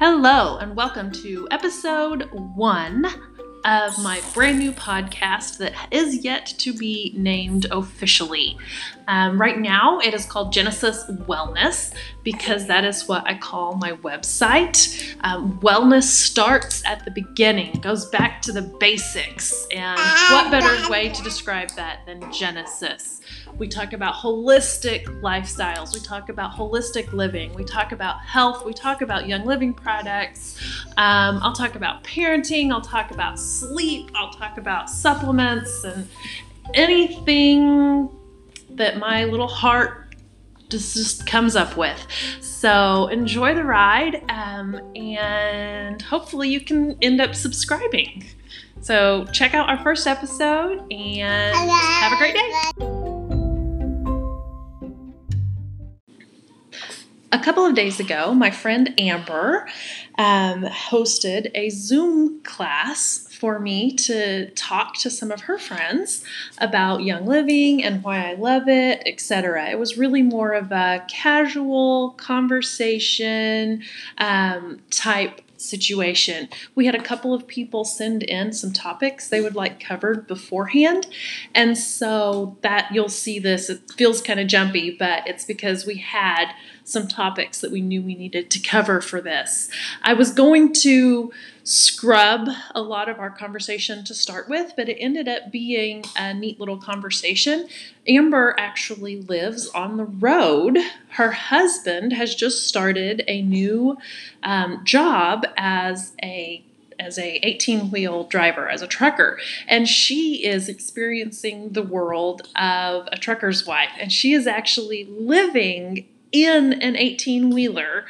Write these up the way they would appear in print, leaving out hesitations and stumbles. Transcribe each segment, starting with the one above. Hello and welcome to episode 1 of my brand new podcast that is yet to be named officially. Right now it is called Genesis Wellness because that is what I call my website. Wellness starts at the beginning, goes back to the basics, and what better way to describe that than Genesis? We talk about holistic lifestyles, we talk about holistic living, we talk about health, we talk about Young Living products, I'll talk about parenting, I'll talk about sleep, I'll talk about supplements and anything that my little heart just comes up with. So enjoy the ride and hopefully you can end up subscribing. So check out our first episode and have a great day. A couple of days ago, my friend Amber hosted a Zoom class for me to talk to some of her friends about Young Living and why I love it, etc. It was really more of a casual conversation type situation. We had a couple of people send in some topics they would like covered beforehand, and so that you'll see this. It feels kind of jumpy, but it's because we had some topics that we knew we needed to cover for this. I was going to scrub a lot of our conversation to start with, but it ended up being a neat little conversation. Amber actually lives on the road. Her husband has just started a new job as a 18-wheel driver, as a trucker. And she is experiencing the world of a trucker's wife. And she is actually living in an 18-wheeler.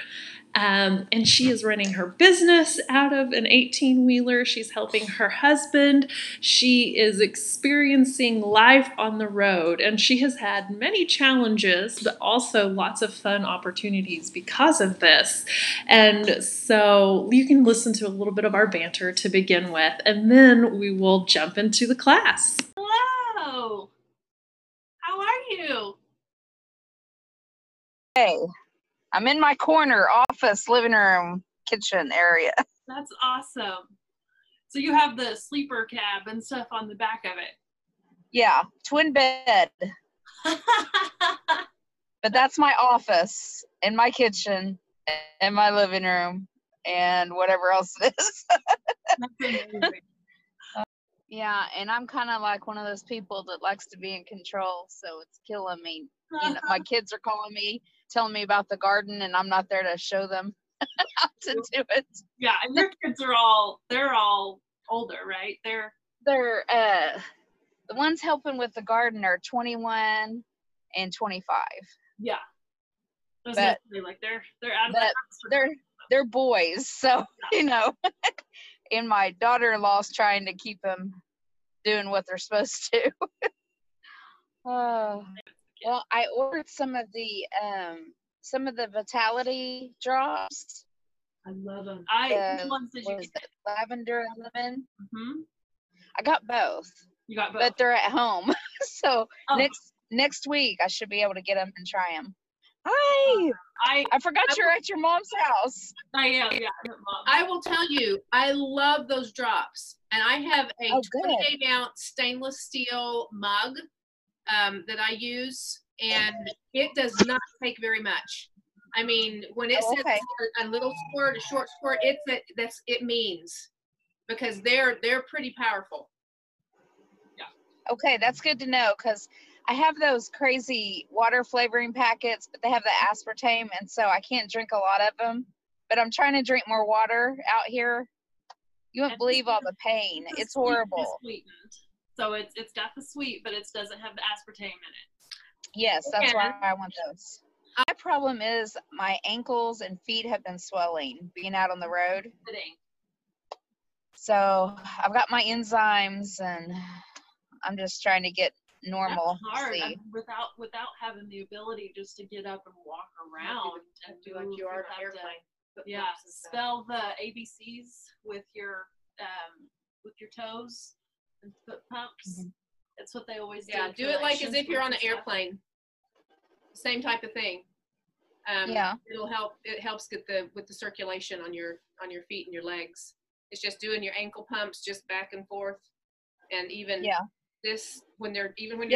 And she is running her business out of an 18-wheeler. She's helping her husband. She is experiencing life on the road, and she has had many challenges, but also lots of fun opportunities because of this. And so you can listen to a little bit of our banter to begin with, and then we will jump into the class. Hello. How are you? Hey. I'm in my corner, office, living room, kitchen area. That's awesome. So you have the sleeper cab and stuff on the back of it. Yeah, twin bed. But that's my office and my kitchen and my living room and whatever else it is. That's amazing. Yeah, and I'm kind of like one of those people that likes to be in control, so it's killing me. You know, my kids are calling me, telling me about the garden, and I'm not there to show them how to do it. Yeah, and your kids are all older, right? They're the ones helping with the garden are 21 and 25. Yeah, those but, like they're out of the they're boys, so yeah. You know. And my daughter-in-law's trying to keep them doing what they're supposed to. Well, I ordered some of the Vitality drops. I love them. The ones that you get. Lavender and lemon. Mm-hmm. I got both. You got both. But they're at home, so next week I should be able to get them and try them. Hi. I forgot you're at your mom's house. I am. Yeah, I'm at mom's. I will tell you, I love those drops, and I have a 28-ounce stainless steel mug. That I use, and it does not take very much. I mean, when it says a little squirt, a short squirt, it means because they're pretty powerful. Yeah. Okay, that's good to know because I have those crazy water flavoring packets, but they have the aspartame, and so I can't drink a lot of them. But I'm trying to drink more water out here. You wouldn't believe all the pain. It's horrible. So it's got the sweet, but it doesn't have the aspartame in it. Yes, that's why I want those. My problem is my ankles and feet have been swelling, being out on the road. So I've got my enzymes, and I'm just trying to get normal. That's hard. I mean, without having the ability just to get up and walk around. And do like you are on an airplane. Yeah, spell the ABCs with your toes. And foot pumps. Mm-hmm. That's what they always do. Yeah, do it like as if you're on an airplane. Same type of thing. It'll help. It helps get with the circulation on your feet and your legs. It's just doing your ankle pumps just back and forth, and even this when you're sitting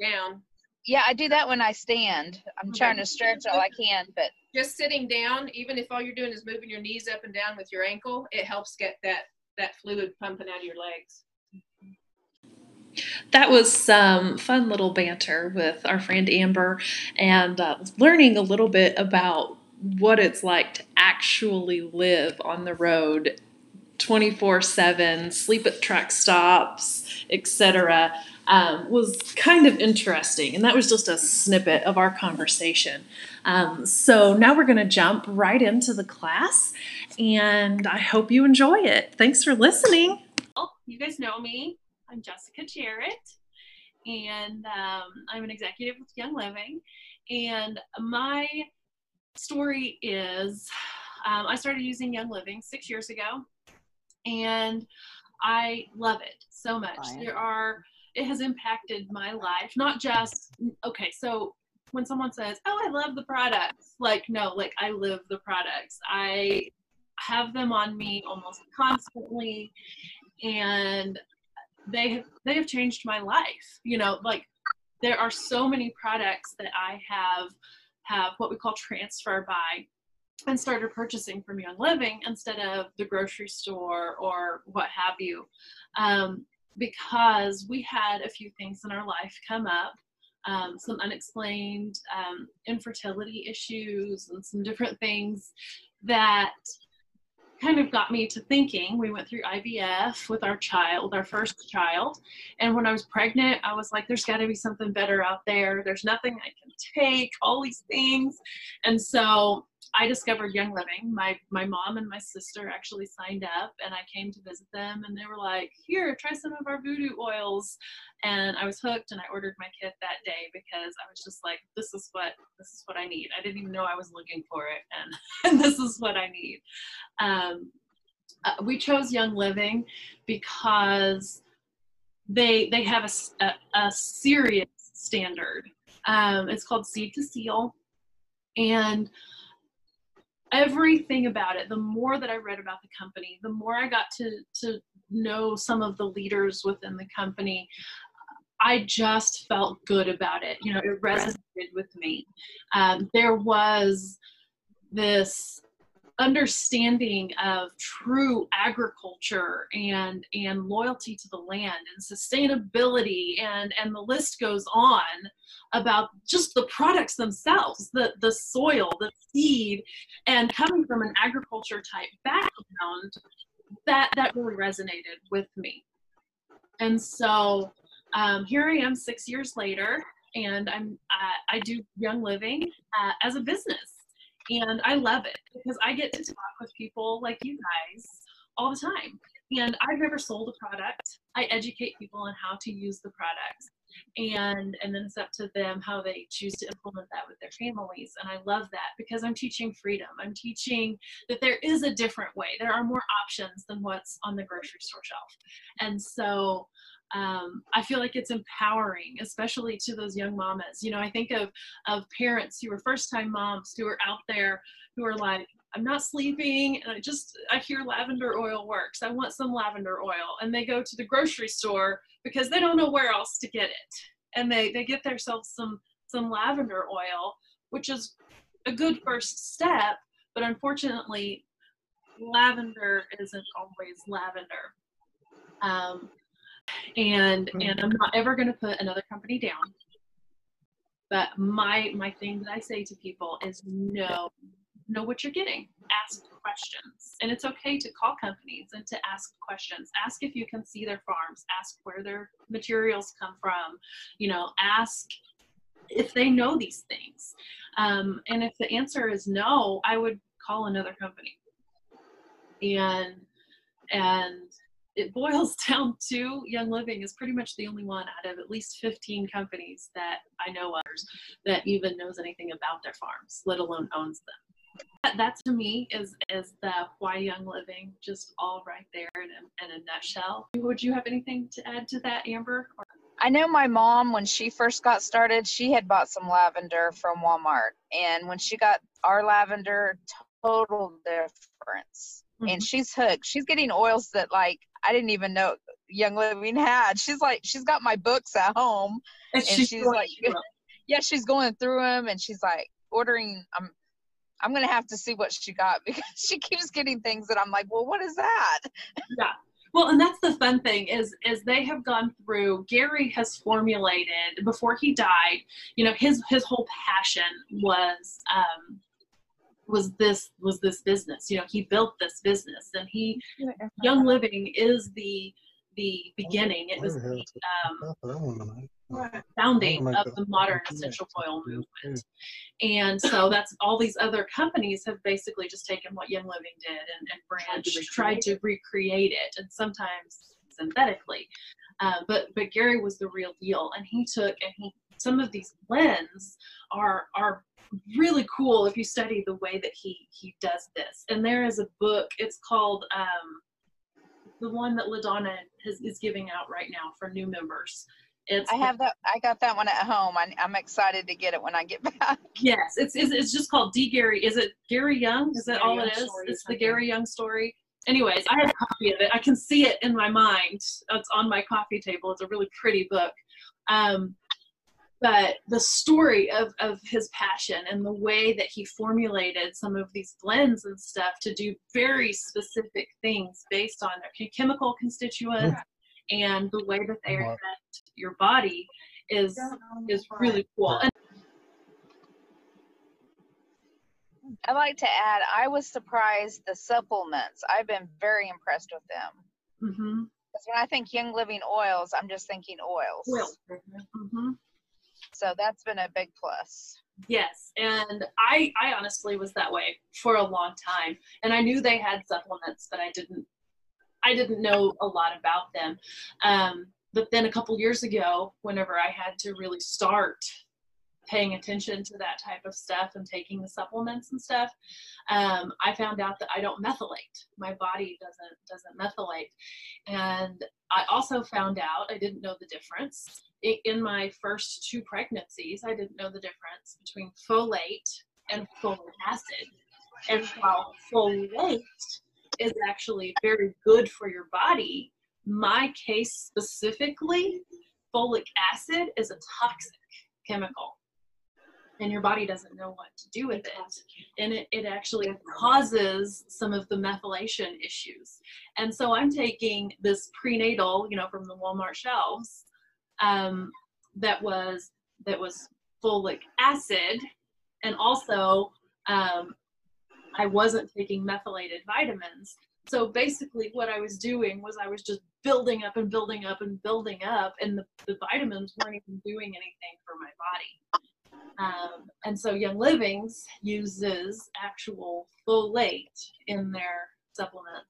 down. Yeah, I do that when I stand. I'm trying to stretch all I can, but just sitting down, even if all you're doing is moving your knees up and down with your ankle, it helps get that fluid pumping out of your legs. That was some fun little banter with our friend Amber, and learning a little bit about what it's like to actually live on the road 24/7, sleep at truck stops, etc. Was kind of interesting, and that was just a snippet of our conversation. So now we're going to jump right into the class, and I hope you enjoy it. Thanks for listening. Well, you guys know me. I'm Jessica Jarrett, and I'm an executive with Young Living, and my story is I started using Young Living 6 years ago, and I love it so much. It has impacted my life, not just, okay, so when someone says, oh, I love the products, like, no, like, I live the products. I have them on me almost constantly, and they have changed my life. You know, like, there are so many products that I have what we call transfer buy, and started purchasing from Young Living instead of the grocery store or what have you, because we had a few things in our life come up, some unexplained infertility issues and some different things that kind of got me to thinking. We went through IVF with our first child. And when I was pregnant, I was like, there's got to be something better out there. There's nothing I can take, all these things. And so I discovered Young Living. My mom and my sister actually signed up, and I came to visit them, and they were like, here, try some of our voodoo oils. And I was hooked, and I ordered my kit that day because I was just like, this is what I need. I didn't even know I was looking for it, and this is what I need. We chose Young Living because they have a serious standard. It's called Seed to Seal, and everything about it, the more that I read about the company, the more I got to know some of the leaders within the company, I just felt good about it. You know, it resonated with me. There was this understanding of true agriculture and loyalty to the land and sustainability, and the list goes on about just the products themselves, the soil, the seed, and coming from an agriculture type background, that really resonated with me. And so here I am 6 years later, and I do Young Living as a business. And I love it because I get to talk with people like you guys all the time. And I've never sold a product. I educate people on how to use the products. And then it's up to them how they choose to implement that with their families. And I love that because I'm teaching freedom. I'm teaching that there is a different way. There are more options than what's on the grocery store shelf. And so I feel like it's empowering, especially to those young mamas. You know, I think of parents who are first-time moms who are out there who are like, I'm not sleeping, and I hear lavender oil works. I want some lavender oil. And they go to the grocery store because they don't know where else to get it. And they get themselves some lavender oil, which is a good first step, but unfortunately, lavender isn't always lavender. And I'm not ever going to put another company down, but my thing that I say to people is know what you're getting. Ask questions, and it's okay to call companies and to ask questions. Ask if you can see their farms. Ask where their materials come from. You know, ask if they know these things. And if the answer is no, I would call another company. And it boils down to Young Living is pretty much the only one out of at least 15 companies that I know others that even knows anything about their farms, let alone owns them. That to me is the why Young Living, just all right there in a nutshell. Would you have anything to add to that, Amber? I know my mom, when she first got started, she had bought some lavender from Walmart, And when she got our lavender, total difference. Mm-hmm. And she's hooked. She's getting oils that, like, I didn't even know Young Living had. She's like, she's got my books at home. And she's like, yeah, she's going through them. And she's like ordering. I'm going to have to see what she got, because she keeps getting things that I'm like, well, what is that? Yeah. Well, and that's the fun thing is they have gone through, Gary has formulated, before he died, you know, his whole passion was this business. You know, he built this business, and Young Living is the beginning. It was the founding of the modern essential oil movement. And so that's, all these other companies have basically just taken what Young Living did and branched, tried to recreate it, and sometimes synthetically. But Gary was the real deal, and he took some of these blends are really cool if you study the way that he does this. And there is a book, it's called the one that LaDonna is giving out right now for new members. I got that one at home. I'm excited to get it when I get back. Yes, it's just called Gary. Is it Gary Young? Is that all it is? It's the Gary Young story. Anyways, I have a copy of it. I can see it in my mind. It's on my coffee table. It's a really pretty book. But the story of his passion and the way that he formulated some of these blends and stuff to do very specific things based on their chemical constituents, and the way that they affect your body is really cool. And I'd like to add, I was surprised the supplements. I've been very impressed with them. Mm-hmm. Because when I think Young Living oils, I'm just thinking oils. Mm-hmm. So that's been a big plus. Yes, and I honestly was that way for a long time. And I knew they had supplements, but I didn't know a lot about them. But then a couple years ago, whenever I had to really start paying attention to that type of stuff and taking the supplements and stuff, I found out that I don't methylate. My body doesn't methylate. And I also found out, I didn't know the difference. In my first two pregnancies, I didn't know the difference between folate and folic acid. And while folate is actually very good for your body, my case specifically, folic acid is a toxic chemical, and your body doesn't know what to do with it, and it actually causes some of the methylation issues. And so I'm taking this prenatal, you know, from the Walmart shelves, that was folic acid, and also I wasn't taking methylated vitamins. So basically what I was doing was I was just building up and building up and building up, and the vitamins weren't even doing anything for my body. And so Young Living's uses actual folate in their supplement,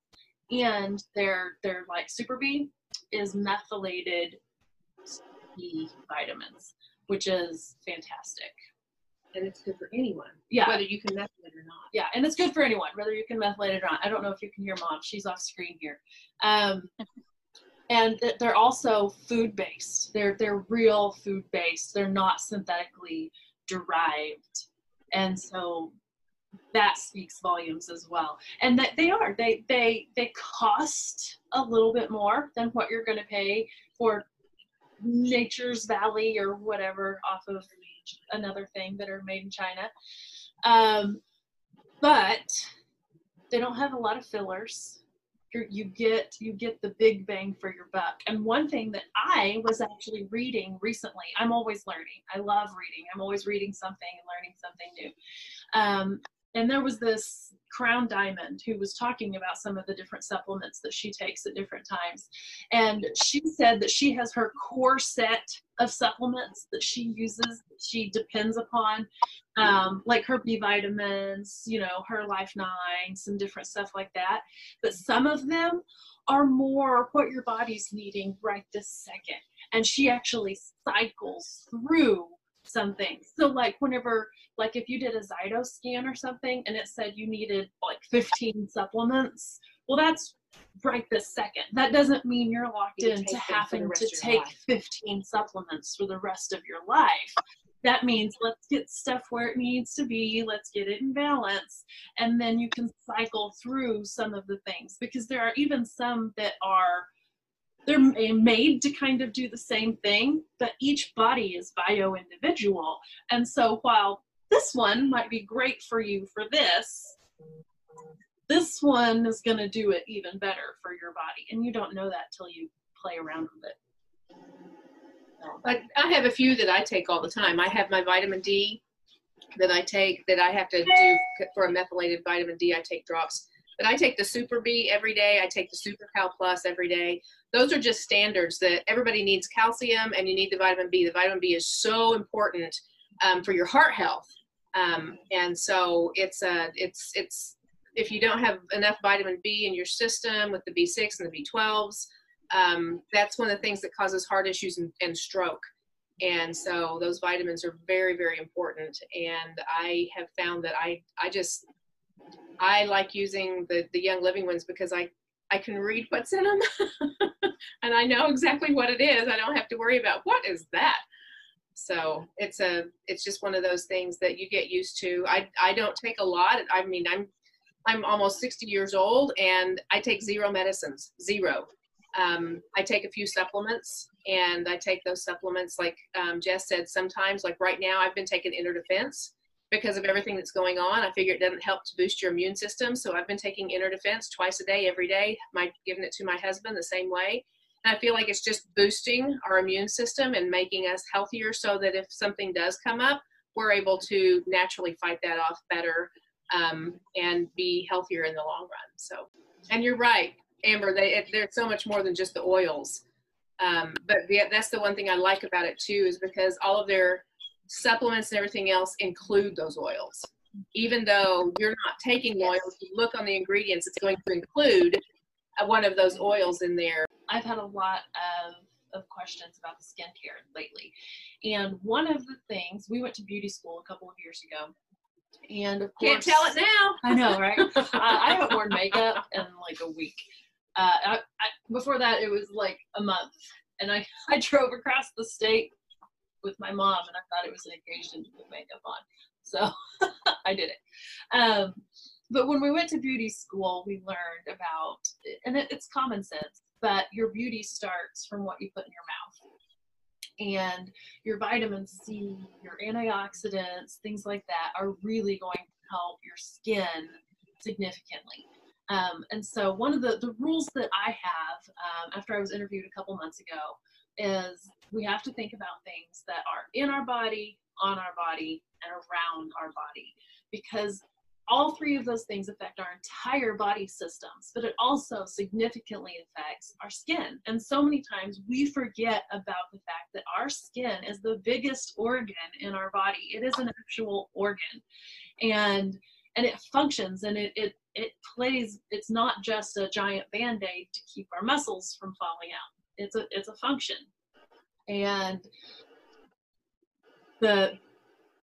and their like Super B is methylated B vitamins, which is fantastic. And it's good for anyone, yeah, whether you can methylate or not. Yeah, and it's good for anyone, whether you can methylate it or not. I don't know if you can hear Mom. She's off screen here. And they're also food-based. They're real food-based. They're not synthetically derived. And so that speaks volumes as well. And that they are. They cost a little bit more than what you're going to pay for Nature's Valley or whatever off of another thing that are made in China, but they don't have a lot of fillers. You get the big bang for your buck. And one thing that I was actually reading recently, I'm always learning, I love reading, I'm always reading something and learning something new, and there was this Crown Diamond who was talking about some of the different supplements that she takes at different times. And she said that she has her core set of supplements that she uses, that she depends upon, like her B vitamins, you know, her Life 9, some different stuff like that. But some of them are more what your body's needing right this second. And she actually cycles through something. So like whenever, like if you did a Zyto scan or something and it said you needed like 15 supplements, well, that's right this second. That doesn't mean you're locked into having to take 15 supplements for the rest of your life. That means let's get stuff where it needs to be, let's get it in balance, and then you can cycle through some of the things, because there are even some that are, they're made to kind of do the same thing, but each body is bio-individual. And so while this one might be great for you for this, this one is going to do it even better for your body. And you don't know that till you play around with it. But I have a few that I take all the time. I have my vitamin D that I take, that I have to do for a methylated vitamin D. I take drops. But I take the Super B every day. I take the Super Cal Plus every day. Those are just standards that everybody needs calcium, and you need the vitamin B. The vitamin B is so important for your heart health. And so it's if you don't have enough vitamin B in your system with the B6 and the B12s, that's one of the things that causes heart issues and stroke. And so those vitamins are very, very important. And I have found that I like using the Young Living ones, because I can read what's in them and I know exactly what it is. I don't have to worry about what is that. So it's just one of those things that you get used to. I don't take a lot. I mean, I'm almost 60 years old and I take zero medicines, zero. I take a few supplements, and I take those supplements, like Jess said, sometimes, like right now, I've been taking Inner Defense because of everything that's going on. I figure it doesn't help to boost your immune system. So I've been taking Inner Defense twice a day, every day. Giving it to my husband the same way. And I feel like it's just boosting our immune system and making us healthier, so that if something does come up, we're able to naturally fight that off better, and be healthier in the long run. So, and you're right, Amber, they're so much more than just the oils. But yeah, that's the one thing I like about it too, is because all of their supplements and everything else include those oils. Even though you're not taking oils, you look on the ingredients, it's going to include one of those oils in there. I've had a lot of questions about the skincare lately. And one of the things, we went to beauty school a couple of years ago. And of course, can't tell it now. I know, right? I haven't worn makeup in like a week. Before that, it was like a month, and I drove across the state with my mom, and I thought it was an occasion to put makeup on, so I did it. But when we went to beauty school, we learned about, and it's common sense, but your beauty starts from what you put in your mouth, and your vitamin C, your antioxidants, things like that are really going to help your skin significantly. And so one of the rules that I have after I was interviewed a couple months ago is we have to think about things that are in our body, on our body, and around our body, because all three of those things affect our entire body systems, but it also significantly affects our skin. And so many times we forget about the fact that our skin is the biggest organ in our body. It is an actual organ, and it functions, and it plays. It's not just a giant Band-Aid to keep our muscles from falling out. It's a function. And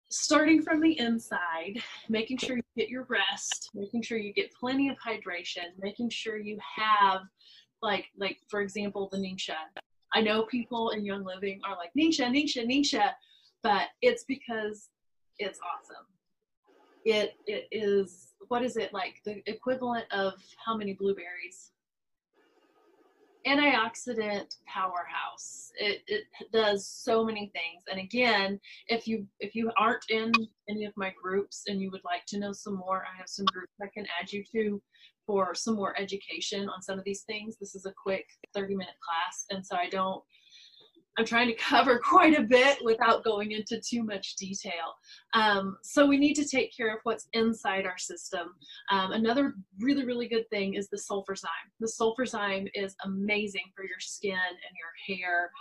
starting from the inside, making sure you get your rest, making sure you get plenty of hydration, making sure you have, like for example, the Nisha. I know people in Young Living are like, Nisha, but it's because it's awesome. It is, what is it, like the equivalent of how many blueberries? Antioxidant powerhouse. It does so many things. And again, if you aren't in any of my groups and you would like to know some more, I have some groups I can add you to for some more education on some of these things. This is a quick 30-minute class, and so I'm trying to cover quite a bit without going into too much detail. So we need to take care of what's inside our system. Another really, really good thing is the Sulfurzyme. The Sulfurzyme is amazing for your skin and your hair.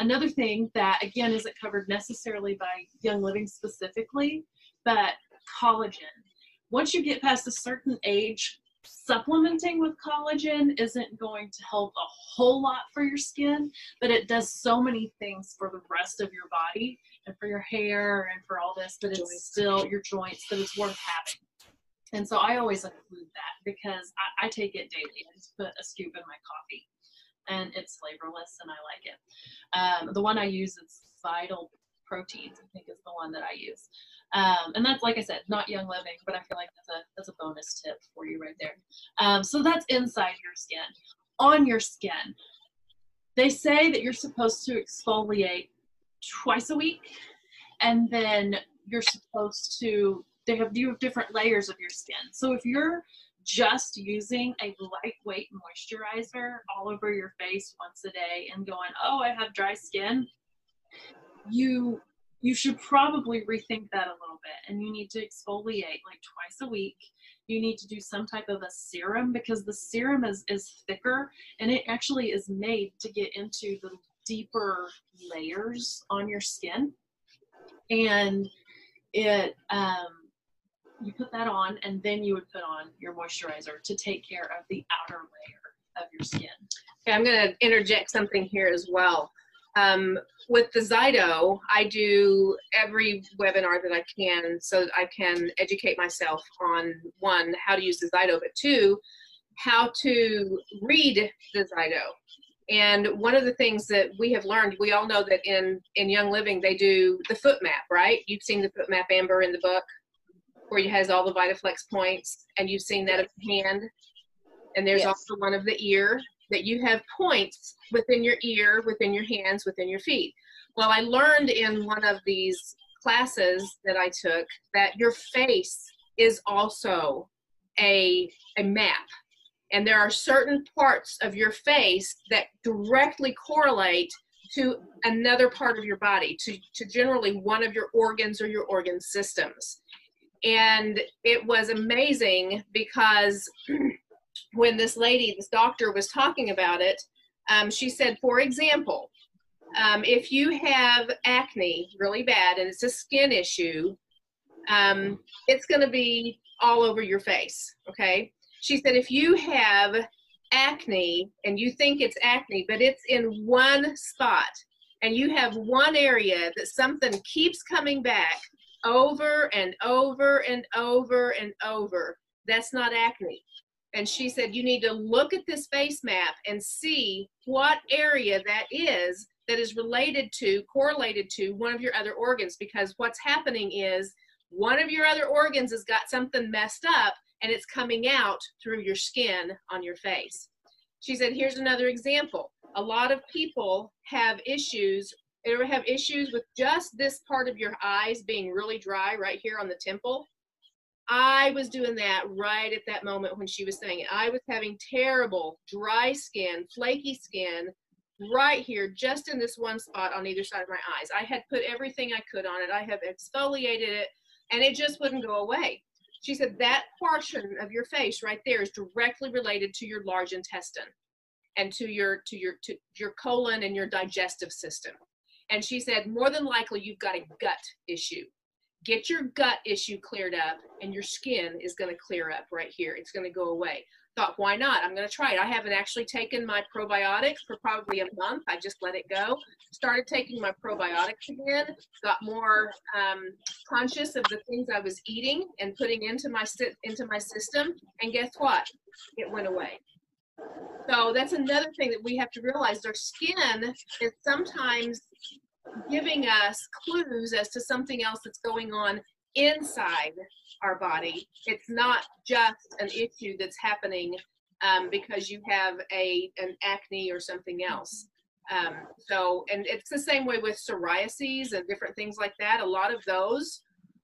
Another thing that, again, isn't covered necessarily by Young Living specifically, but collagen. Once you get past a certain age, supplementing with collagen isn't going to help a whole lot for your skin, but it does so many things for the rest of your body and for your hair and for all this, but it's still your joints, that it's worth having. And so I always include that because I take it daily. I just put a scoop in my coffee and it's flavorless and I like it. The one I use is Vital Proteins, I think, is the one that I use. And that's, like I said, not Young Living, but I feel like that's a bonus tip for you right there. So that's inside your skin. On your skin, they say that you're supposed to exfoliate twice a week, and then you're supposed to, you have different layers of your skin. So if you're just using a lightweight moisturizer all over your face once a day and going, oh, I have dry skin, you should probably rethink that a little bit, and you need to exfoliate like twice a week. You need to do some type of a serum, because the serum is thicker, and it actually is made to get into the deeper layers on your skin. And it, you put that on, and then you would put on your moisturizer to take care of the outer layer of your skin. Okay, I'm going to interject something here as well. With the Zyto, I do every webinar that I can, so I can educate myself on, one, how to use the Zyto, but two, how to read the Zyto. And one of the things that we have learned, we all know that in Young Living, they do the foot map, right? You've seen the foot map, Amber, in the book, where it has all the VitaFlex points, and you've seen that of the hand, and there's also one of the ear. That you have points within your ear, within your hands, within your feet. Well, I learned in one of these classes that I took that your face is also a map. And there are certain parts of your face that directly correlate to another part of your body, to generally one of your organs or your organ systems. And it was amazing because when this lady, this doctor, was talking about it, she said, for example, if you have acne really bad and it's a skin issue, it's going to be all over your face, okay? She said, if you have acne and you think it's acne, but it's in one spot and you have one area that something keeps coming back over and over and over and over, that's not acne. And she said, you need to look at this face map and see what area that is related to, correlated to one of your other organs, because what's happening is one of your other organs has got something messed up and it's coming out through your skin on your face. She said, here's another example. A lot of people have issues with just this part of your eyes being really dry right here on the temple. I was doing that right at that moment when she was saying it. I was having terrible dry skin, flaky skin right here, just in this one spot on either side of my eyes. I had put everything I could on it. I have exfoliated it, and it just wouldn't go away. She said that portion of your face right there is directly related to your large intestine and to your colon and your digestive system. And she said, more than likely, you've got a gut issue. Get your gut issue cleared up, and your skin is going to clear up right here. It's going to go away. Thought, why not? I'm going to try it. I haven't actually taken my probiotics for probably a month. I just let it go. Started taking my probiotics again. Got more conscious of the things I was eating and putting into my system. And guess what? It went away. So that's another thing that we have to realize. Our skin is sometimes giving us clues as to something else that's going on inside our body. It's not just an issue that's happening because you have an acne or something else. And it's the same way with psoriasis and different things like that. A lot of those,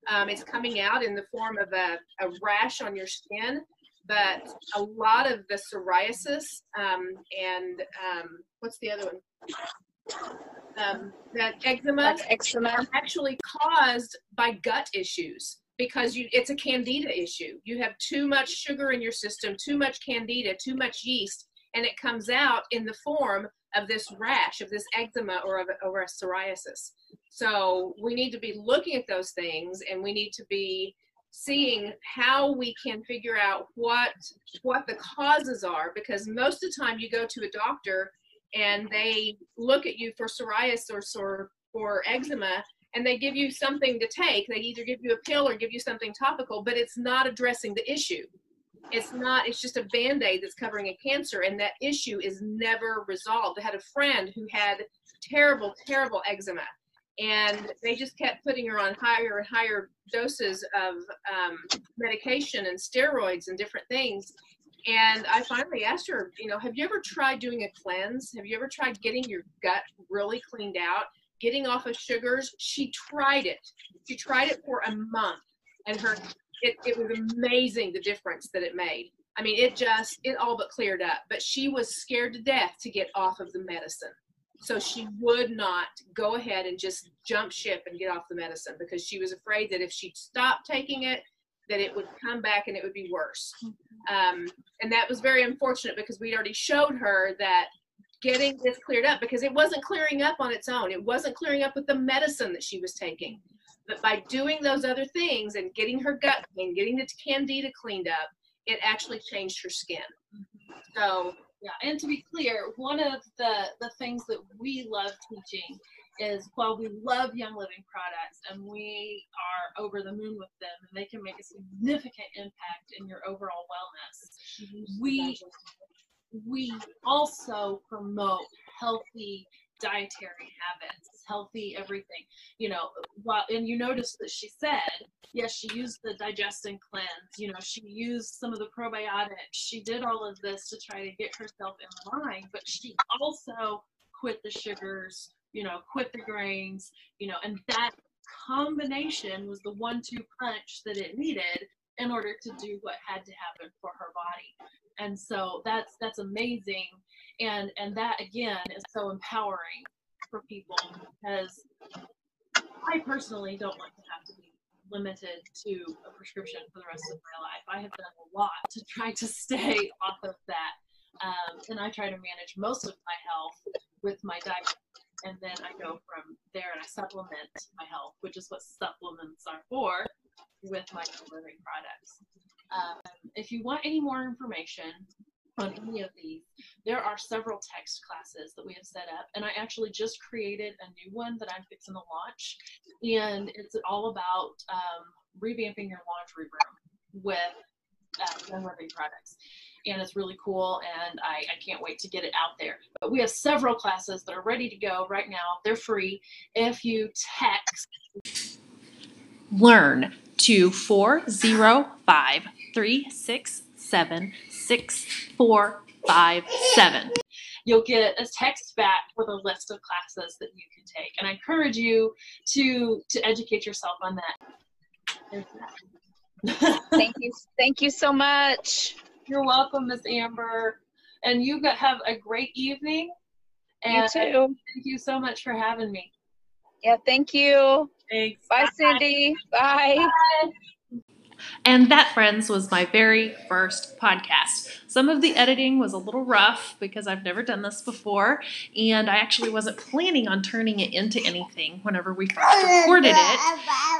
it's coming out in the form of a rash on your skin, but a lot of the psoriasis what's the other one? That eczema, are actually caused by gut issues, because it's a candida issue. You have too much sugar in your system, too much candida, too much yeast, and it comes out in the form of this rash, of this eczema, or a psoriasis. So we need to be looking at those things, and we need to be seeing how we can figure out what the causes are, because most of the time you go to a doctor and they look at you for psoriasis or eczema, and they give you something to take. They either give you a pill or give you something topical, but it's not addressing the issue. It's just a Band-Aid that's covering a cancer, and that issue is never resolved. I had a friend who had terrible, terrible eczema, And they just kept putting her on higher and higher doses of medication and steroids and different things. And I finally asked her, you know, have you ever tried doing a cleanse? Have you ever tried getting your gut really cleaned out, getting off of sugars? She tried it. She tried it for a month, and it was amazing the difference that it made. I mean, it all but cleared up, but she was scared to death to get off of the medicine. So she would not go ahead and just jump ship and get off the medicine because she was afraid that if she stopped taking it, that it would come back and it would be worse. And that was very unfortunate because we'd already showed her that getting this cleared up, because it wasn't clearing up on its own. It wasn't clearing up with the medicine that she was taking. But by doing those other things and getting her gut clean, getting the candida cleaned up, it actually changed her skin. So, yeah, and to be clear, one of the things that we love teaching is while we love Young Living products and we are over the moon with them and they can make a significant impact in your overall wellness, we also promote healthy dietary habits, healthy everything, you know. While, and you notice that she said, yes, she used the Digest and Cleanse, you know, she used some of the probiotics, she did all of this to try to get herself in line, but she also quit the sugars, you know, quit the grains, you know, and that combination was the 1-2 punch that it needed in order to do what had to happen for her body. And so that's amazing. And that again is so empowering for people because I personally don't like to have to be limited to a prescription for the rest of my life. I have done a lot to try to stay off of that. And I try to manage most of my health with my diet. And then I go from there and I supplement my health, which is what supplements are for, with my Young Living products. If you want any more information on any of these, there are several text classes that we have set up, and I actually just created a new one that I'm fixing to launch, and it's all about revamping your laundry room with Young Living products, and it's really cool, and I can't wait to get it out there. But we have several classes that are ready to go right now. They're free. If you text LEARN to 405-367-6457. You'll get a text back with a list of classes that you can take. And I encourage you to educate yourself on that. There's that. Thank you so much. You're welcome, Miss Amber. And you have a great evening. And you too. Thank you so much for having me. Yeah, thank you. Thanks. Bye, Cindy. Bye. Bye. And that, friends, was my very first podcast. Some of the editing was a little rough because I've never done this before, and I actually wasn't planning on turning it into anything whenever we first recorded it,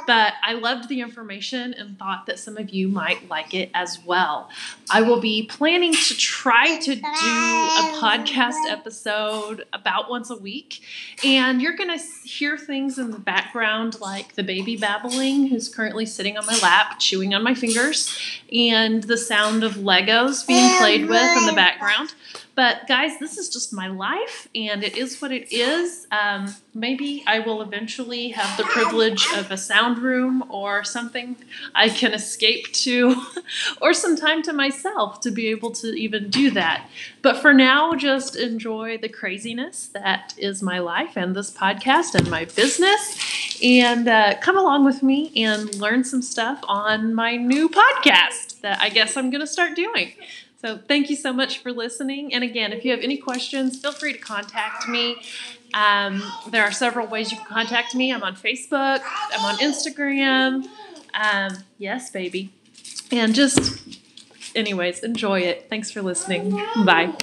but I loved the information and thought that some of you might like it as well. I will be planning to try to do a podcast episode about once a week, and you're going to hear things in the background like the baby babbling, who's currently sitting on my lap, chewing on my fingers, and the sound of Legos being played with in the background. But guys, this is just my life, and it is what it is. Maybe I will eventually have the privilege of a sound room or something I can escape to, or some time to myself to be able to even do that. But for now, just enjoy the craziness that is my life and this podcast and my business, and come along with me and learn some stuff on my new podcast that I guess I'm going to start doing. So thank you so much for listening. And again, if you have any questions, feel free to contact me. There are several ways you can contact me. I'm on Facebook. I'm on Instagram. Yes, baby. And just, anyways, enjoy it. Thanks for listening. Bye.